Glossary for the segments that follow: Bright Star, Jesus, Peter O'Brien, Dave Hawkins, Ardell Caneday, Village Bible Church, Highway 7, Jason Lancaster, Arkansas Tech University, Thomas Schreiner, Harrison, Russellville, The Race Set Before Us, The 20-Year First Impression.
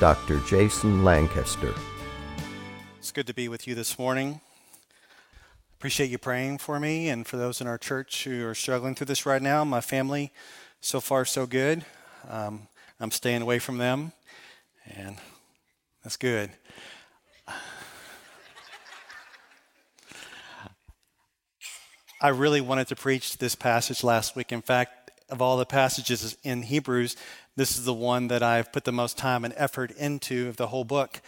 Dr. Jason Lancaster. It's good to be with you this morning. Appreciate you praying for me and for those in our church who are struggling through this right now. My family, so far so good. I'm staying away from them, and that's good. I really wanted to preach this passage last week. In fact, of all the passages in Hebrews, this is the one that I've put the most time and effort into of the whole book.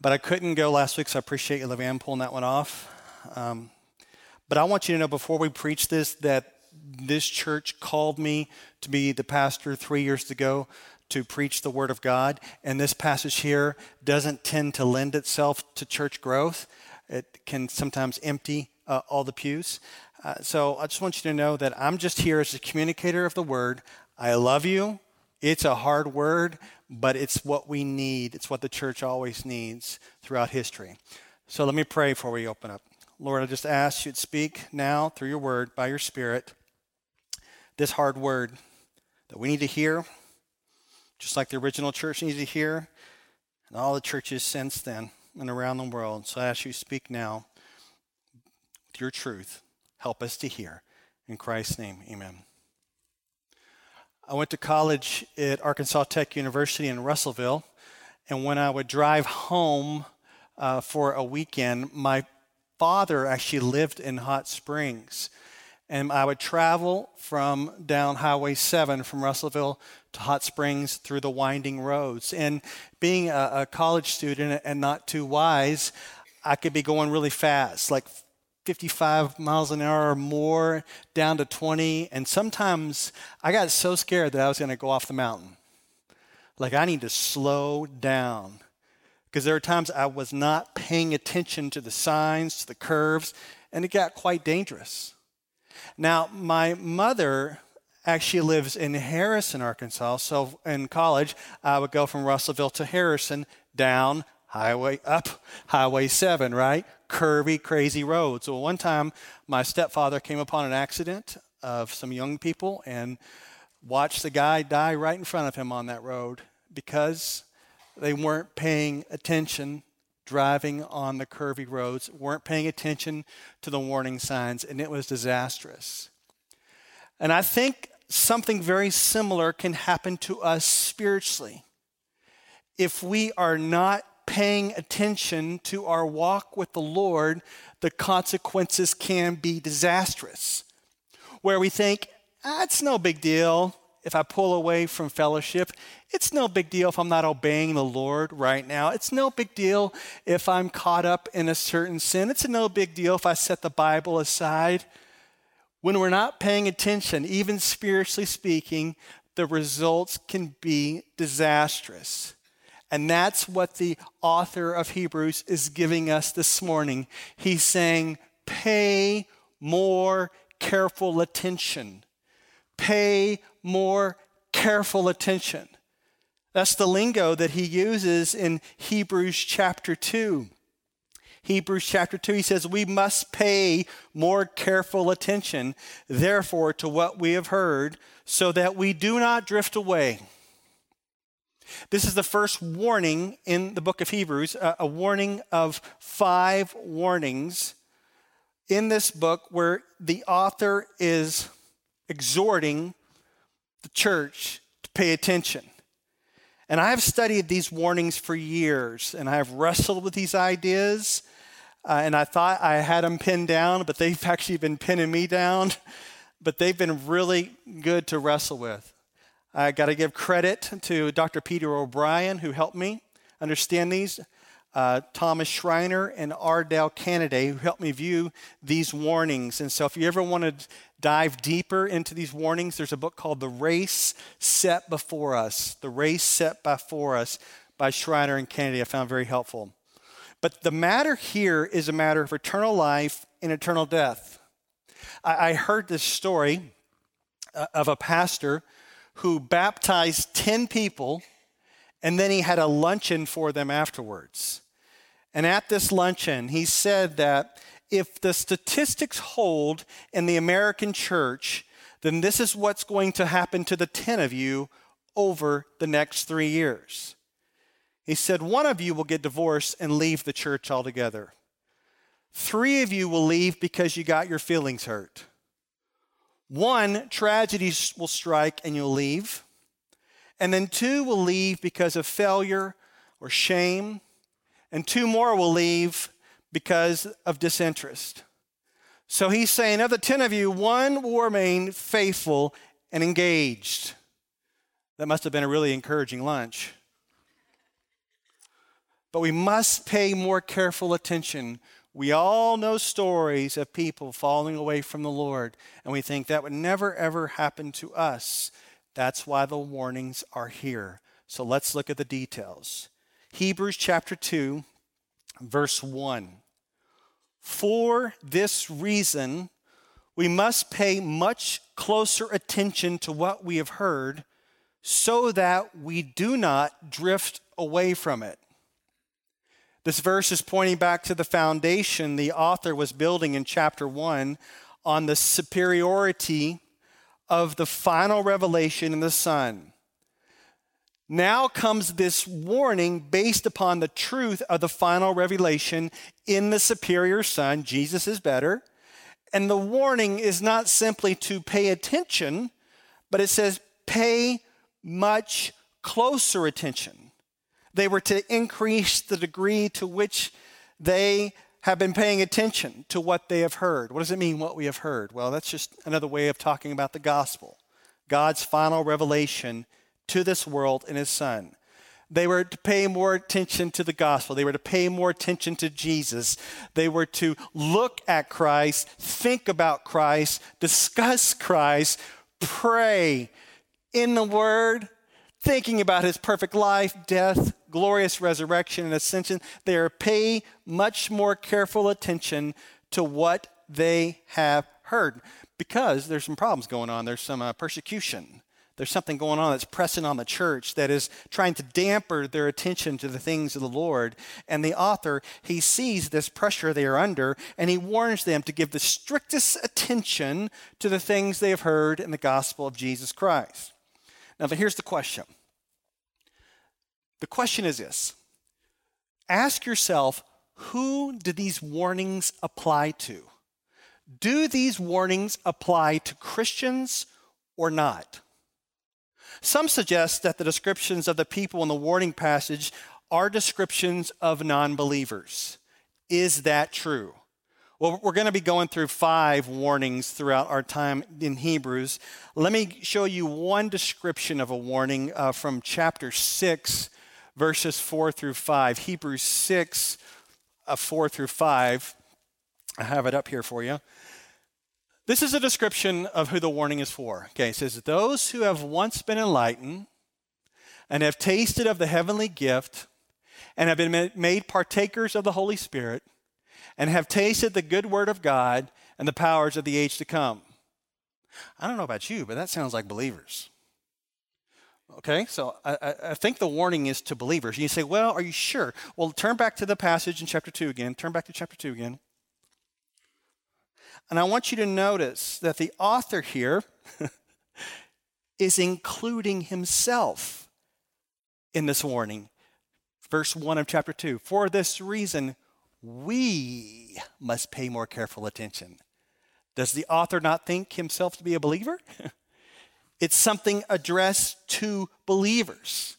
But I couldn't go last week, so I appreciate you, Levan, pulling that one off. But I want you to know before we preach this that this church called me to be the pastor 3 years ago to preach the Word of God. And this passage here doesn't tend to lend itself to church growth. It can sometimes empty all the pews. So I just want you to know that I'm just here as a communicator of the Word. I love you. It's a hard word, but it's what we need. It's what the church always needs throughout history. So let me pray before we open up. Lord, I just ask you to speak now through your word, by your spirit, this hard word that we need to hear, just like the original church needed to hear, and all the churches since then and around the world. So I ask you to speak now with your truth. Help us to hear. In Christ's name, amen. I went to college at Arkansas Tech University in Russellville, and when I would drive home for a weekend, my father actually lived in Hot Springs, and I would travel from down Highway 7 from Russellville to Hot Springs through the winding roads. And being a college student and not too wise, I could be going really fast, like 55 miles an hour or more, down to 20, and sometimes I got so scared that I was going to go off the mountain. Like, I need to slow down, because there were times I was not paying attention to the signs, to the curves, and it got quite dangerous. Now, my mother actually lives in Harrison, Arkansas, so in college, I would go from Russellville to Harrison, down Highway, up Highway 7, right? Curvy, crazy roads. Well, one time my stepfather came upon an accident of some young people and watched the guy die right in front of him on that road because they weren't paying attention, driving on the curvy roads, weren't paying attention to the warning signs, and it was disastrous. And I think something very similar can happen to us spiritually. If we are not paying attention to our walk with the Lord, the consequences can be disastrous. Where we think, it's no big deal if I pull away from fellowship. It's no big deal if I'm not obeying the Lord right now. It's no big deal if I'm caught up in a certain sin. It's no big deal if I set the Bible aside. When we're not paying attention, even spiritually speaking, the results can be disastrous. And that's what the author of Hebrews is giving us this morning. He's saying, pay more careful attention. Pay more careful attention. That's the lingo that he uses in Hebrews chapter 2. Hebrews chapter 2, he says, we must pay more careful attention, therefore, to what we have heard, so that we do not drift away. This is the first warning in the book of Hebrews, a warning of 5 warnings in this book where the author is exhorting the church to pay attention. And I have studied these warnings for years, and I have wrestled with these ideas, and I thought I had them pinned down, but they've actually been pinning me down, but they've been really good to wrestle with. I got to give credit to Dr. Peter O'Brien, who helped me understand these, Thomas Schreiner and Ardell Caneday, who helped me view these warnings. And so if you ever want to dive deeper into these warnings, there's a book called The Race Set Before Us. The Race Set Before Us by Schreiner and Caneday I found very helpful. But the matter here is a matter of eternal life and eternal death. I heard this story of a pastor who baptized 10 people, and then he had a luncheon for them afterwards. And at this luncheon, he said that if the statistics hold in the American church, then this is what's going to happen to the 10 of you over the next 3 years. He said, one of you will get divorced and leave the church altogether. 3 of you will leave because you got your feelings hurt. 1, tragedy will strike and you'll leave. And then 2 will leave because of failure or shame. And 2 more will leave because of disinterest. So he's saying, of the 10 of you, 1 will remain faithful and engaged. That must have been a really encouraging lunch. But we must pay more careful attention. We all know stories of people falling away from the Lord, and we think that would never, ever happen to us. That's why the warnings are here. So let's look at the details. Hebrews chapter 2, verse 1. For this reason, we must pay much closer attention to what we have heard, so that we do not drift away from it. This verse is pointing back to the foundation the author was building in chapter 1 on the superiority of the final revelation in the Son. Now comes this warning based upon the truth of the final revelation in the superior Son. Jesus is better. And the warning is not simply to pay attention, but it says pay attention. Much closer attention. They were to increase the degree to which they have been paying attention to what they have heard. What does it mean, what we have heard? Well, that's just another way of talking about the gospel, God's final revelation to this world in his Son. They were to pay more attention to the gospel. They were to pay more attention to Jesus. They were to look at Christ, think about Christ, discuss Christ, pray in the Word, thinking about his perfect life, death, glorious resurrection, and ascension. They are paying much more careful attention to what they have heard, because there's some problems going on. There's some persecution. There's something going on that's pressing on the church that is trying to damper their attention to the things of the Lord. And the author, he sees this pressure they are under, and he warns them to give the strictest attention to the things they have heard in the gospel of Jesus Christ. Now, here's the question. The question is this. Ask yourself, who do these warnings apply to? Do these warnings apply to Christians or not? Some suggest that the descriptions of the people in the warning passage are descriptions of non-believers. Is that true? Well, we're going to be going through 5 warnings throughout our time in Hebrews. Let me show you one description of a warning from chapter 6, verses 4 through 5. Hebrews 6, 4 through 5. I have it up here for you. This is a description of who the warning is for. Okay, it says, those who have once been enlightened and have tasted of the heavenly gift and have been made partakers of the Holy Spirit and have tasted the good word of God and the powers of the age to come. I don't know about you, but that sounds like believers. Okay, so I think the warning is to believers. You say, well, are you sure? Well, turn back to the passage in chapter 2 again. Turn back to chapter 2 again. And I want you to notice that the author here is including himself in this warning. Verse 1 of chapter 2. For this reason, we must pay more careful attention. Does the author not think himself to be a believer? It's something addressed to believers.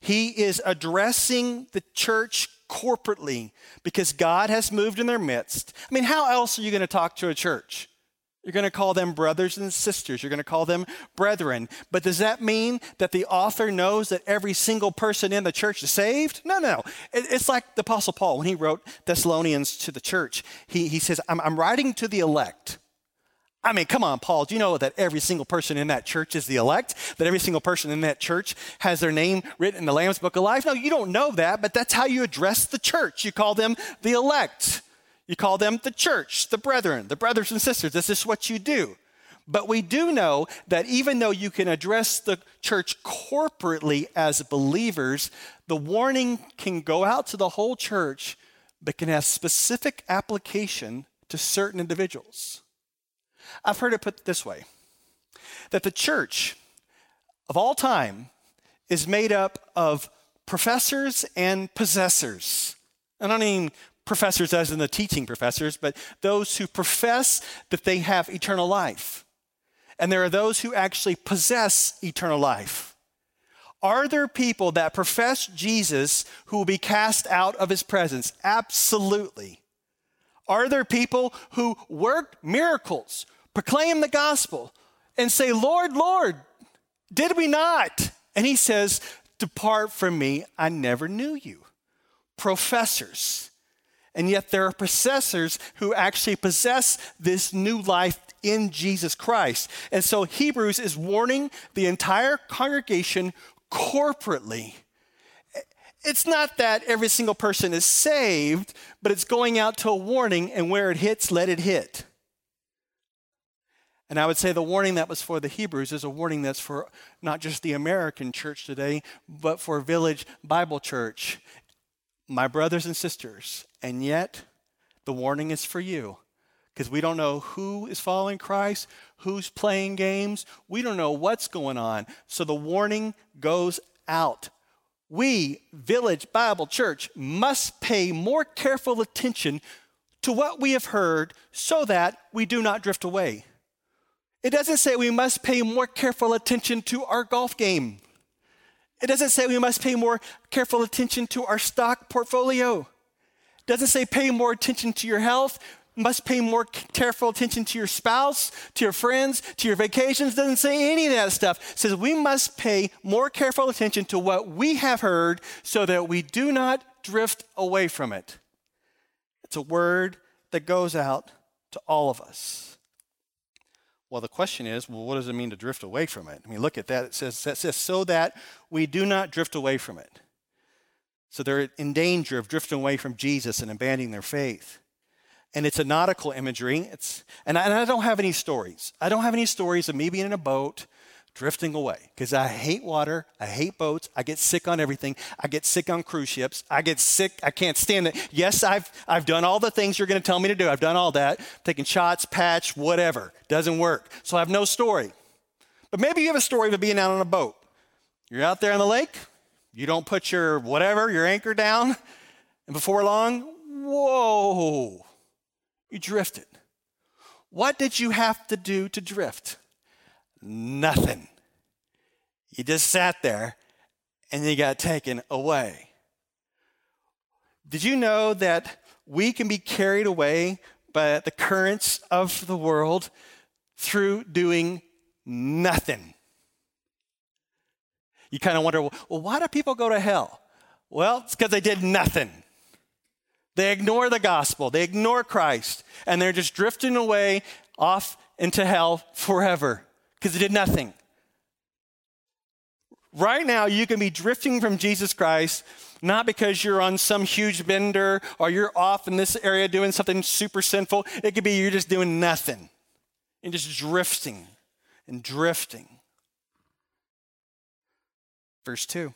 He is addressing the church corporately, because God has moved in their midst. I mean, how else are you going to talk to a church? You're going to call them brothers and sisters. You're going to call them brethren. But does that mean that the author knows that every single person in the church is saved? No. It's like the Apostle Paul when he wrote Thessalonians to the church. He says, I'm writing to the elect. I mean, come on, Paul, do you know that every single person in that church is the elect? That every single person in that church has their name written in the Lamb's Book of Life? No, you don't know that, but that's how you address the church. You call them the elect. You call them the church, the brothers and sisters. This is what you do. But we do know that even though you can address the church corporately as believers, the warning can go out to the whole church, but can have specific application to certain individuals. I've heard it put this way, that the church of all time is made up of professors and possessors. I don't mean professors as in the teaching professors, but those who profess that they have eternal life. And there are those who actually possess eternal life. Are there people that profess Jesus who will be cast out of his presence? Absolutely. Are there people who work miracles, proclaim the gospel, and say, Lord, Lord, did we not? And he says, depart from me, I never knew you. Professors. And yet there are possessors who actually possess this new life in Jesus Christ. And so Hebrews is warning the entire congregation corporately. It's not that every single person is saved, but it's going out to a warning, and where it hits, let it hit. And I would say the warning that was for the Hebrews is a warning that's for not just the American church today, but for Village Bible Church. My brothers and sisters, and yet the warning is for you. Because we don't know who is following Christ, who's playing games. We don't know what's going on. So the warning goes out. We, Village Bible Church, must pay more careful attention to what we have heard so that we do not drift away. It doesn't say we must pay more careful attention to our golf game. It doesn't say we must pay more careful attention to our stock portfolio. It doesn't say pay more attention to your health. Must pay more careful attention to your spouse, to your friends, to your vacations. Doesn't say any of that stuff. It says we must pay more careful attention to what we have heard so that we do not drift away from it. It's a word that goes out to all of us. Well, the question is, well, what does it mean to drift away from it? I mean, look at that. It says so that we do not drift away from it. So they're in danger of drifting away from Jesus and abandoning their faith. And it's a nautical imagery. And I don't have any stories. I don't have any stories of me being in a boat drifting away because I hate water. I hate boats. I get sick on everything. I get sick on cruise ships. I get sick. I can't stand it. Yes, I've done all the things you're going to tell me to do. I've done all that. Taking shots, patch, whatever. Doesn't work. So I have no story. But maybe you have a story of being out on a boat. You're out there on the lake. You don't put your whatever, your anchor down. And before long, whoa. You drifted. What did you have to do to drift? Nothing. You just sat there and you got taken away. Did you know that we can be carried away by the currents of the world through doing nothing? You kind of wonder, well, why do people go to hell? Well, it's because they did nothing. They ignore the gospel. They ignore Christ. And they're just drifting away off into hell forever because they did nothing. Right now, you can be drifting from Jesus Christ, not because you're on some huge bender or you're off in this area doing something super sinful. It could be you're just doing nothing and just drifting and drifting. Verse 2.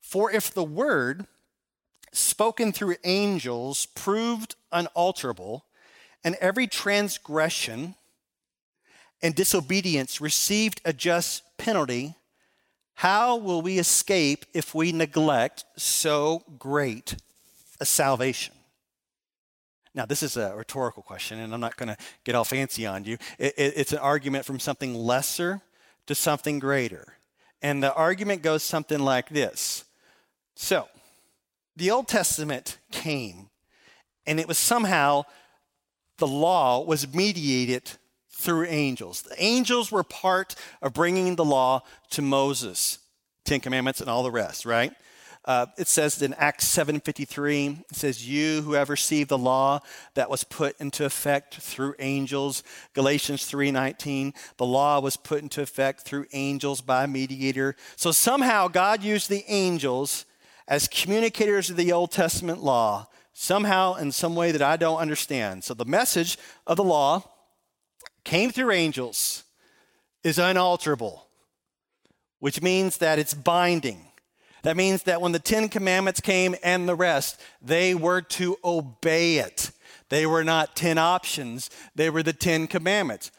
For if the word spoken through angels proved unalterable, and every transgression and disobedience received a just penalty, how will we escape if we neglect so great a salvation? Now, this is a rhetorical question, and I'm not going to get all fancy on you. It's an argument from something lesser to something greater. And the argument goes something like this. So, the Old Testament came, and it was somehow the law was mediated through angels. The angels were part of bringing the law to Moses, Ten Commandments and all the rest, right? It says in Acts 7:53, it says, you who have received the law that was put into effect through angels. Galatians 3:19, the law was put into effect through angels by a mediator. So somehow God used the angels as communicators of the Old Testament law, somehow in some way that I don't understand. So the message of the law came through angels, is unalterable, which means that it's binding. That means that when the Ten Commandments came and the rest, they were to obey it. They were not 10 options. They were the Ten Commandments,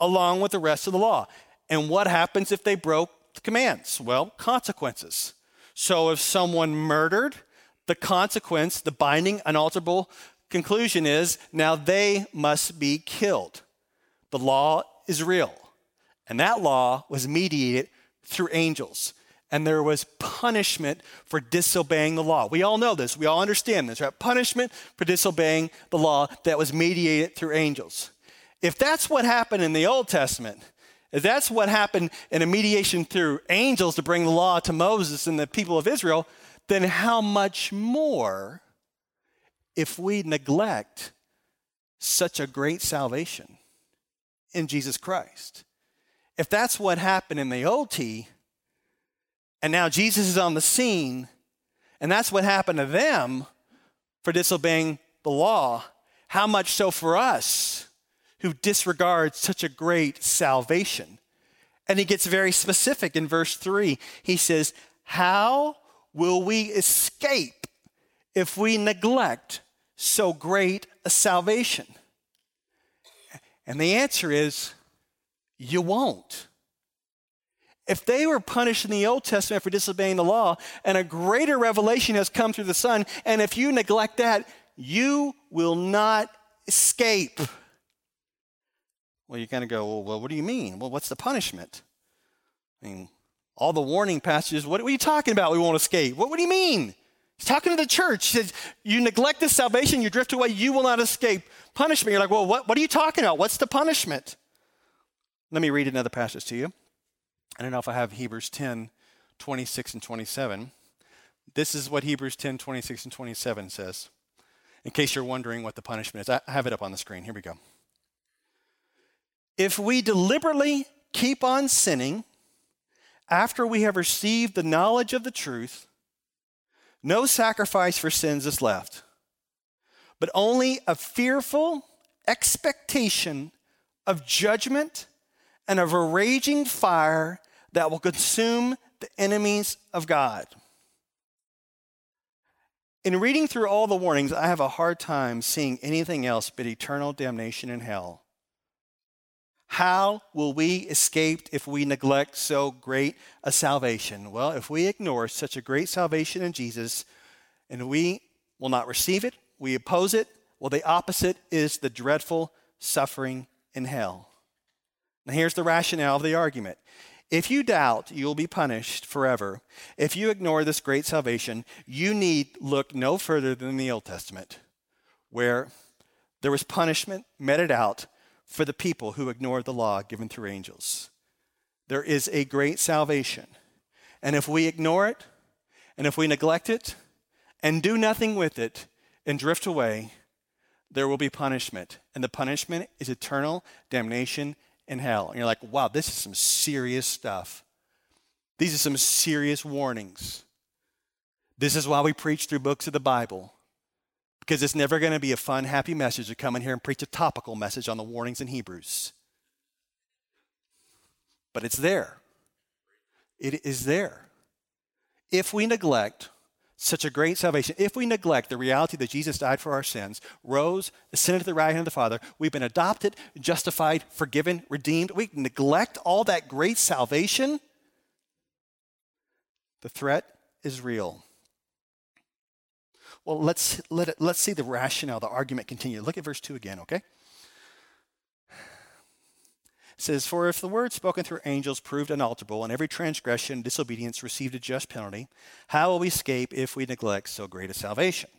along with the rest of the law. And what happens if they broke the commands? Well, consequences. So if someone murdered, the consequence, the binding, unalterable conclusion is, now they must be killed. The law is real. And that law was mediated through angels. And there was punishment for disobeying the law. We all know this. We all understand this, right? Punishment for disobeying the law that was mediated through angels. If that's what happened in the Old Testament, if that's what happened in a mediation through angels to bring the law to Moses and the people of Israel, then how much more if we neglect such a great salvation in Jesus Christ? If that's what happened in the OT, and now Jesus is on the scene, and that's what happened to them for disobeying the law, how much so for us who disregard such a great salvation? And he gets very specific in verse 3. He says, how will we escape if we neglect so great a salvation? And the answer is, you won't. If they were punished in the Old Testament for disobeying the law, and a greater revelation has come through the Son, and if you neglect that, you will not escape. Well, you're going to go, well, what do you mean? Well, what's the punishment? I mean, all the warning passages, what are you talking about? We won't escape. What do you mean? He's talking to the church. He says, you neglect this salvation, you drift away, you will not escape punishment. You're like, well, what are you talking about? What's the punishment? Let me read another passage to you. I don't know if I have Hebrews 10:26-27. This is what Hebrews 10:26-27 says, in case you're wondering what the punishment is. I have it up on the screen. Here we go. If we deliberately keep on sinning after we have received the knowledge of the truth, no sacrifice for sins is left, but only a fearful expectation of judgment and of a raging fire that will consume the enemies of God. In reading through all the warnings, I have a hard time seeing anything else but eternal damnation in hell. How will we escape if we neglect so great a salvation? Well, if we ignore such a great salvation in Jesus, and we will not receive it, we oppose it, well, the opposite is the dreadful suffering in hell. Now, here's the rationale of the argument. If you doubt, you'll be punished forever. If you ignore this great salvation, you need look no further than the Old Testament, where there was punishment meted out for the people who ignored the law given through angels. There is a great salvation. And if we ignore it, and if we neglect it, and do nothing with it, and drift away, there will be punishment. And the punishment is eternal damnation in hell. And you're like, wow, this is some serious stuff. These are some serious warnings. This is why we preach through books of the Bible, because it's never going to be a fun, happy message to come in here and preach a topical message on the warnings in Hebrews. But it's there. It is there. If we neglect such a great salvation, if we neglect the reality that Jesus died for our sins, rose, ascended to the right hand of the Father, we've been adopted, justified, forgiven, redeemed, we neglect all that great salvation, the threat is real. Well, let's see the rationale, the argument continue. Look at verse 2 again, okay? It says, for if the word spoken through angels proved unalterable, and every transgression and disobedience received a just penalty, how will we escape if we neglect so great a salvation?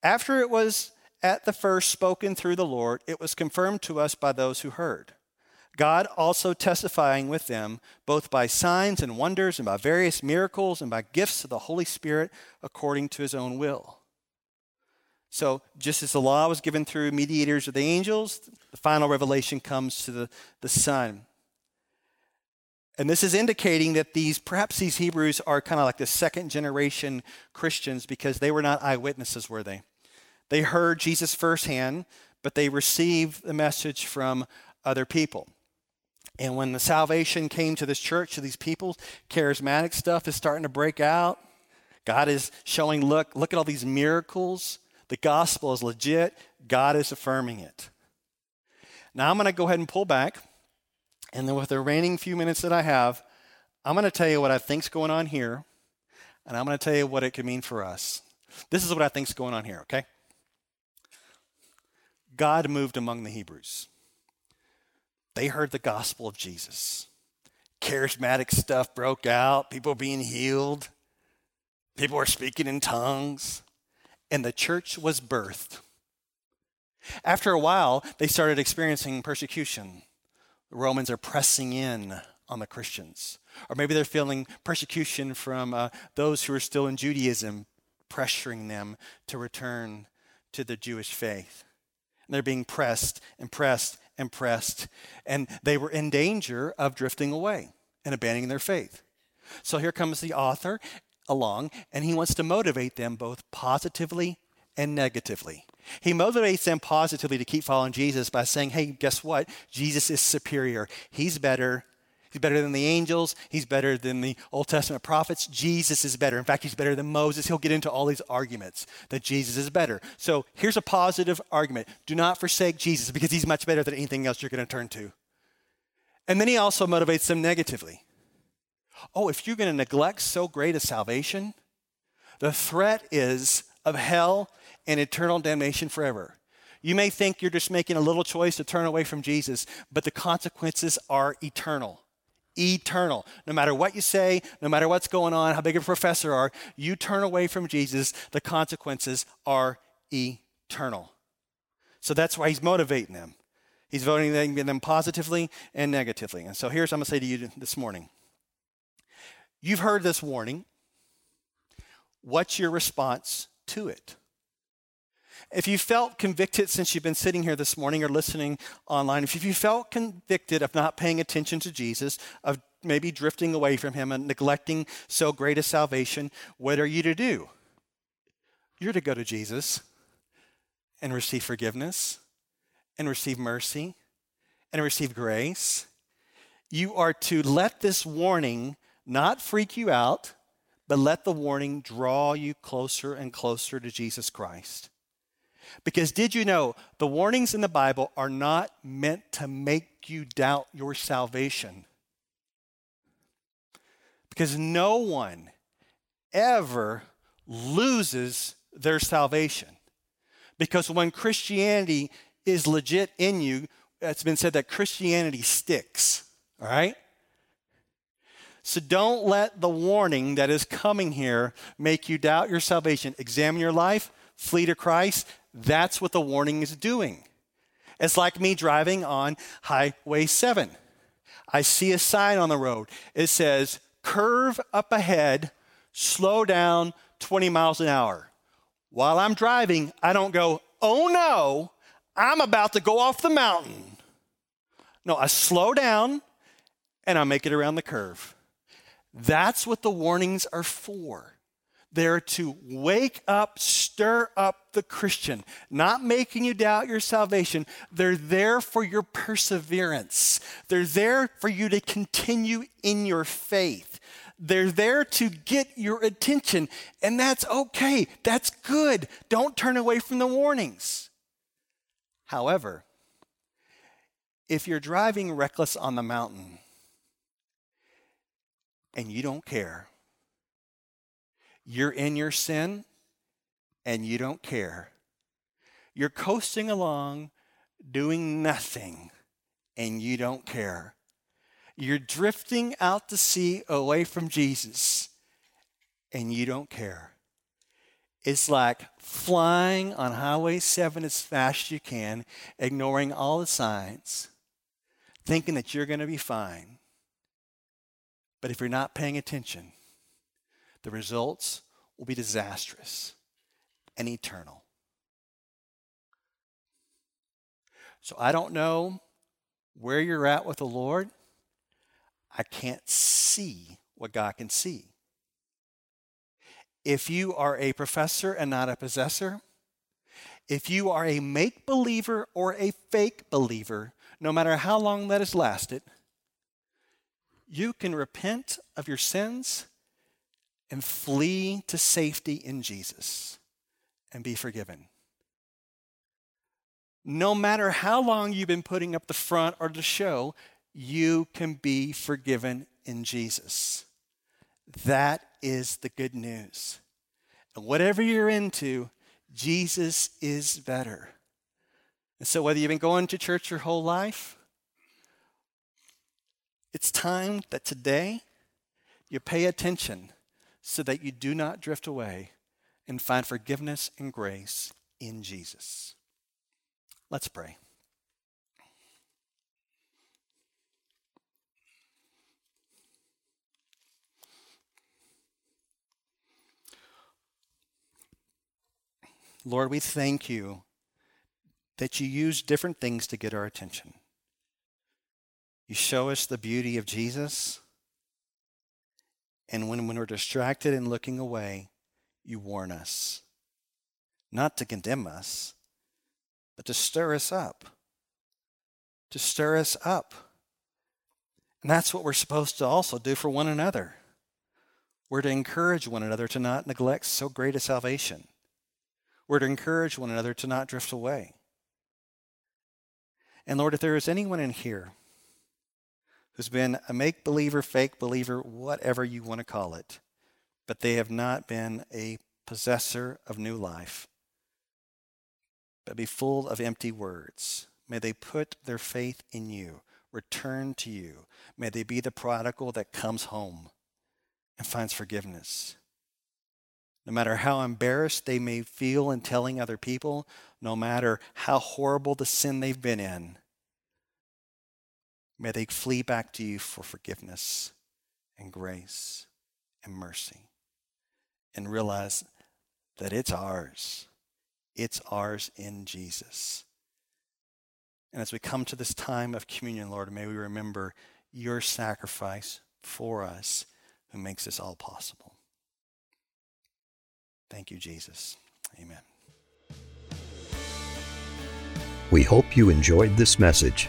After it was at the first spoken through the Lord, it was confirmed to us by those who heard. God also testifying with them, both by signs and wonders and by various miracles and by gifts of the Holy Spirit according to his own will. So just as the law was given through mediators of the angels, the final revelation comes to the Son. And this is indicating that perhaps these Hebrews are kind of like the second generation Christians, because they were not eyewitnesses, were they? They heard Jesus firsthand, but they received the message from other people. And when the salvation came to this church, to these people, charismatic stuff is starting to break out. God is showing, look at all these miracles. The gospel is legit. God is affirming it. Now I'm going to go ahead and pull back. And then with the remaining few minutes that I have, I'm going to tell you what I think's going on here. And I'm going to tell you what it could mean for us. This is what I think's going on here, okay? God moved among the Hebrews. They heard the gospel of Jesus. Charismatic stuff broke out. People were being healed. People were speaking in tongues. And the church was birthed. After a while, they started experiencing persecution. The Romans are pressing in on the Christians. Or maybe they're feeling persecution from those who are still in Judaism, pressuring them to return to the Jewish faith. And they're being pressed and pressed and pressed, and they were in danger of drifting away and abandoning their faith. So here comes the author along, and he wants to motivate them both positively and negatively. He motivates them positively to keep following Jesus by saying, hey, guess what? Jesus is superior. He's better. He's better than the angels. He's better than the Old Testament prophets. Jesus is better. In fact, he's better than Moses. He'll get into all these arguments that Jesus is better. So here's a positive argument. Do not forsake Jesus, because he's much better than anything else you're going to turn to. And then he also motivates them negatively. Oh, if you're going to neglect so great a salvation, the threat is of hell and eternal damnation forever. You may think you're just making a little choice to turn away from Jesus, but the consequences are eternal. Eternal. No matter what you say, no matter what's going on, how big of a professor you are, you turn away from Jesus, the consequences are eternal. So that's why he's motivating them. He's motivating them positively and negatively. And so here's what I'm going to say to you this morning. You've heard this warning. What's your response to it? If you felt convicted since you've been sitting here this morning or listening online, if you felt convicted of not paying attention to Jesus, of maybe drifting away from him and neglecting so great a salvation, what are you to do? You're to go to Jesus and receive forgiveness and receive mercy and receive grace. You are to let this warning not freak you out, but let the warning draw you closer and closer to Jesus Christ. Because did you know the warnings in the Bible are not meant to make you doubt your salvation? Because no one ever loses their salvation. Because when Christianity is legit in you, it's been said that Christianity sticks, all right? So don't let the warning that is coming here make you doubt your salvation. Examine your life, flee to Christ. That's what the warning is doing. It's like me driving on Highway 7. I see a sign on the road. It says, curve up ahead, slow down 20 miles an hour. While I'm driving, I don't go, oh no, I'm about to go off the mountain. No, I slow down and I make it around the curve. That's what the warnings are for. They're to wake up, stir up the Christian, not making you doubt your salvation. They're there for your perseverance. They're there for you to continue in your faith. They're there to get your attention, and that's okay. That's good. Don't turn away from the warnings. However, if you're driving reckless on the mountain and you don't care, you're in your sin, and you don't care. You're coasting along, doing nothing, and you don't care. You're drifting out to sea away from Jesus, and you don't care. It's like flying on Highway 7 as fast as you can, ignoring all the signs. thinking that you're going to be fine. But if you're not paying attention, the results will be disastrous and eternal. So I don't know where you're at with the Lord. I can't see what God can see. If you are a professor and not a possessor, if you are a make-believer or a fake believer, no matter how long that has lasted, you can repent of your sins and flee to safety in Jesus and be forgiven. No matter how long you've been putting up the front or the show, you can be forgiven in Jesus. That is the good news. And whatever you're into, Jesus is better. And so whether you've been going to church your whole life, it's time that today you pay attention so that you do not drift away and find forgiveness and grace in Jesus. Let's pray. Lord, we thank you that you use different things to get our attention. You show us the beauty of Jesus, and when we're distracted and looking away, you warn us, not to condemn us, but to stir us up, And that's what we're supposed to also do for one another. We're to encourage one another to not neglect so great a salvation. We're to encourage one another to not drift away. And Lord, if there is anyone in here who's been a make-believer, fake believer, whatever you want to call it, but they have not been a possessor of new life, but be full of empty words, may they put their faith in you, return to you. May they be the prodigal that comes home and finds forgiveness. No matter how embarrassed they may feel in telling other people, no matter how horrible the sin they've been in, may they flee back to you for forgiveness and grace and mercy, and realize that it's ours. It's ours in Jesus. And as we come to this time of communion, Lord, may we remember your sacrifice for us who makes this all possible. Thank you, Jesus. Amen. We hope you enjoyed this message.